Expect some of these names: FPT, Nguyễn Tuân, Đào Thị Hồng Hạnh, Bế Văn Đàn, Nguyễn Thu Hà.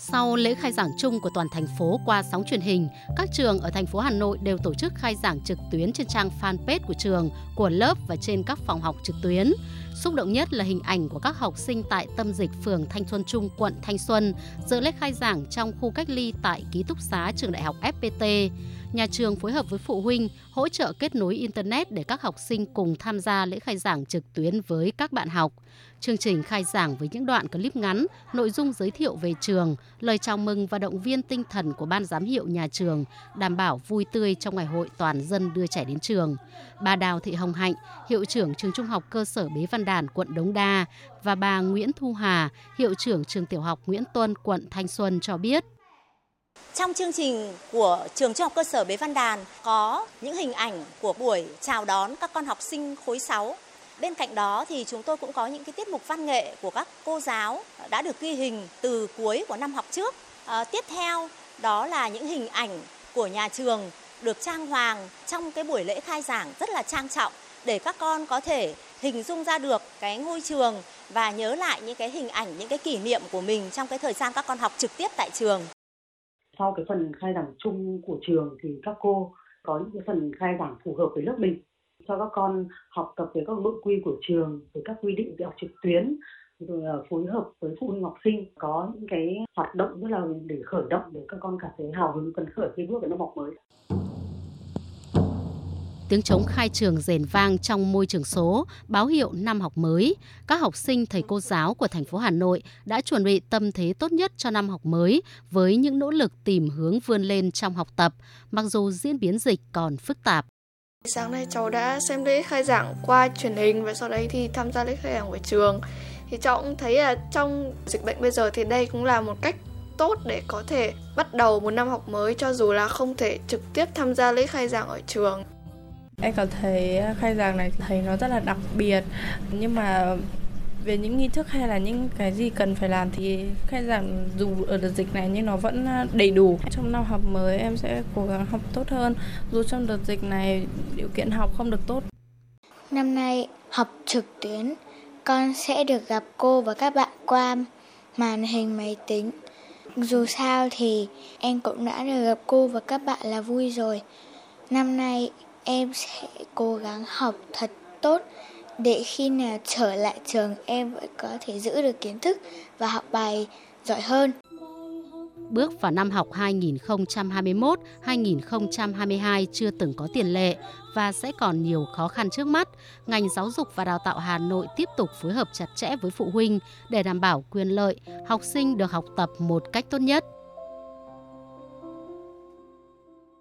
Sau lễ khai giảng chung của toàn thành phố qua sóng truyền hình, các trường ở thành phố Hà Nội đều tổ chức khai giảng trực tuyến trên trang fanpage của trường, của lớp và trên các phòng học trực tuyến. Xúc động nhất là hình ảnh của các học sinh tại Tâm Dịch, phường Thanh Xuân Trung, quận Thanh Xuân, dự lễ khai giảng trong khu cách ly tại ký túc xá trường đại học FPT. Nhà trường phối hợp với phụ huynh hỗ trợ kết nối Internet để các học sinh cùng tham gia lễ khai giảng trực tuyến với các bạn học. Chương trình khai giảng với những đoạn clip ngắn, nội dung giới thiệu về trường, lời chào mừng và động viên tinh thần của ban giám hiệu nhà trường, đảm bảo vui tươi trong ngày hội toàn dân đưa trẻ đến trường. Bà Đào Thị Hồng Hạnh, hiệu trưởng trường trung học cơ sở Bế Văn Đàn, quận Đống Đa, và bà Nguyễn Thu Hà, hiệu trưởng trường tiểu học Nguyễn Tuân, quận Thanh Xuân cho biết. Trong chương trình của trường trung học cơ sở Bế Văn Đàn có những hình ảnh của buổi chào đón các con học sinh khối 6. Bên cạnh đó thì chúng tôi cũng có những cái tiết mục văn nghệ của các cô giáo đã được ghi hình từ cuối của năm học trước. Tiếp theo đó là những hình ảnh của nhà trường được trang hoàng trong cái buổi lễ khai giảng rất là trang trọng để các con có thể hình dung ra được cái ngôi trường và nhớ lại những cái hình ảnh, những cái kỷ niệm của mình trong cái thời gian các con học trực tiếp tại trường. Sau cái phần khai giảng chung của trường thì các cô có những cái phần khai giảng phù hợp với lớp mình, cho các con học tập về các nội quy của trường, về các quy định dạy học trực tuyến, rồi phối hợp với phụ huynh học sinh có những cái hoạt động rất là để khởi động để các con cảm thấy hào hứng phấn khởi khi bước vào năm học mới. Tiếng trống khai trường rền vang trong môi trường số, báo hiệu năm học mới. Các học sinh, thầy cô giáo của thành phố Hà Nội đã chuẩn bị tâm thế tốt nhất cho năm học mới với những nỗ lực tìm hướng vươn lên trong học tập, mặc dù diễn biến dịch còn phức tạp. Sáng nay cháu đã xem lễ khai giảng qua truyền hình và sau đấy thì tham gia lễ khai giảng của trường. Thì cháu cũng thấy là trong dịch bệnh bây giờ thì đây cũng là một cách tốt để có thể bắt đầu một năm học mới cho dù là không thể trực tiếp tham gia lễ khai giảng ở trường. Em cảm thấy khai giảng này thấy nó rất là đặc biệt, nhưng mà về những nghi thức hay là những cái gì cần phải làm thì khai giảng dù ở đợt dịch này nhưng nó vẫn đầy đủ. Trong năm học mới em sẽ cố gắng học tốt hơn, dù trong đợt dịch này điều kiện học không được tốt. Năm nay học trực tuyến, con sẽ được gặp cô và các bạn qua màn hình máy tính. Dù sao thì em cũng đã được gặp cô và các bạn là vui rồi. Năm nay em sẽ cố gắng học thật tốt để khi nào trở lại trường em vẫn có thể giữ được kiến thức và học bài giỏi hơn. Bước vào năm học 2021-2022 chưa từng có tiền lệ và sẽ còn nhiều khó khăn trước mắt, ngành giáo dục và đào tạo Hà Nội tiếp tục phối hợp chặt chẽ với phụ huynh để đảm bảo quyền lợi học sinh được học tập một cách tốt nhất.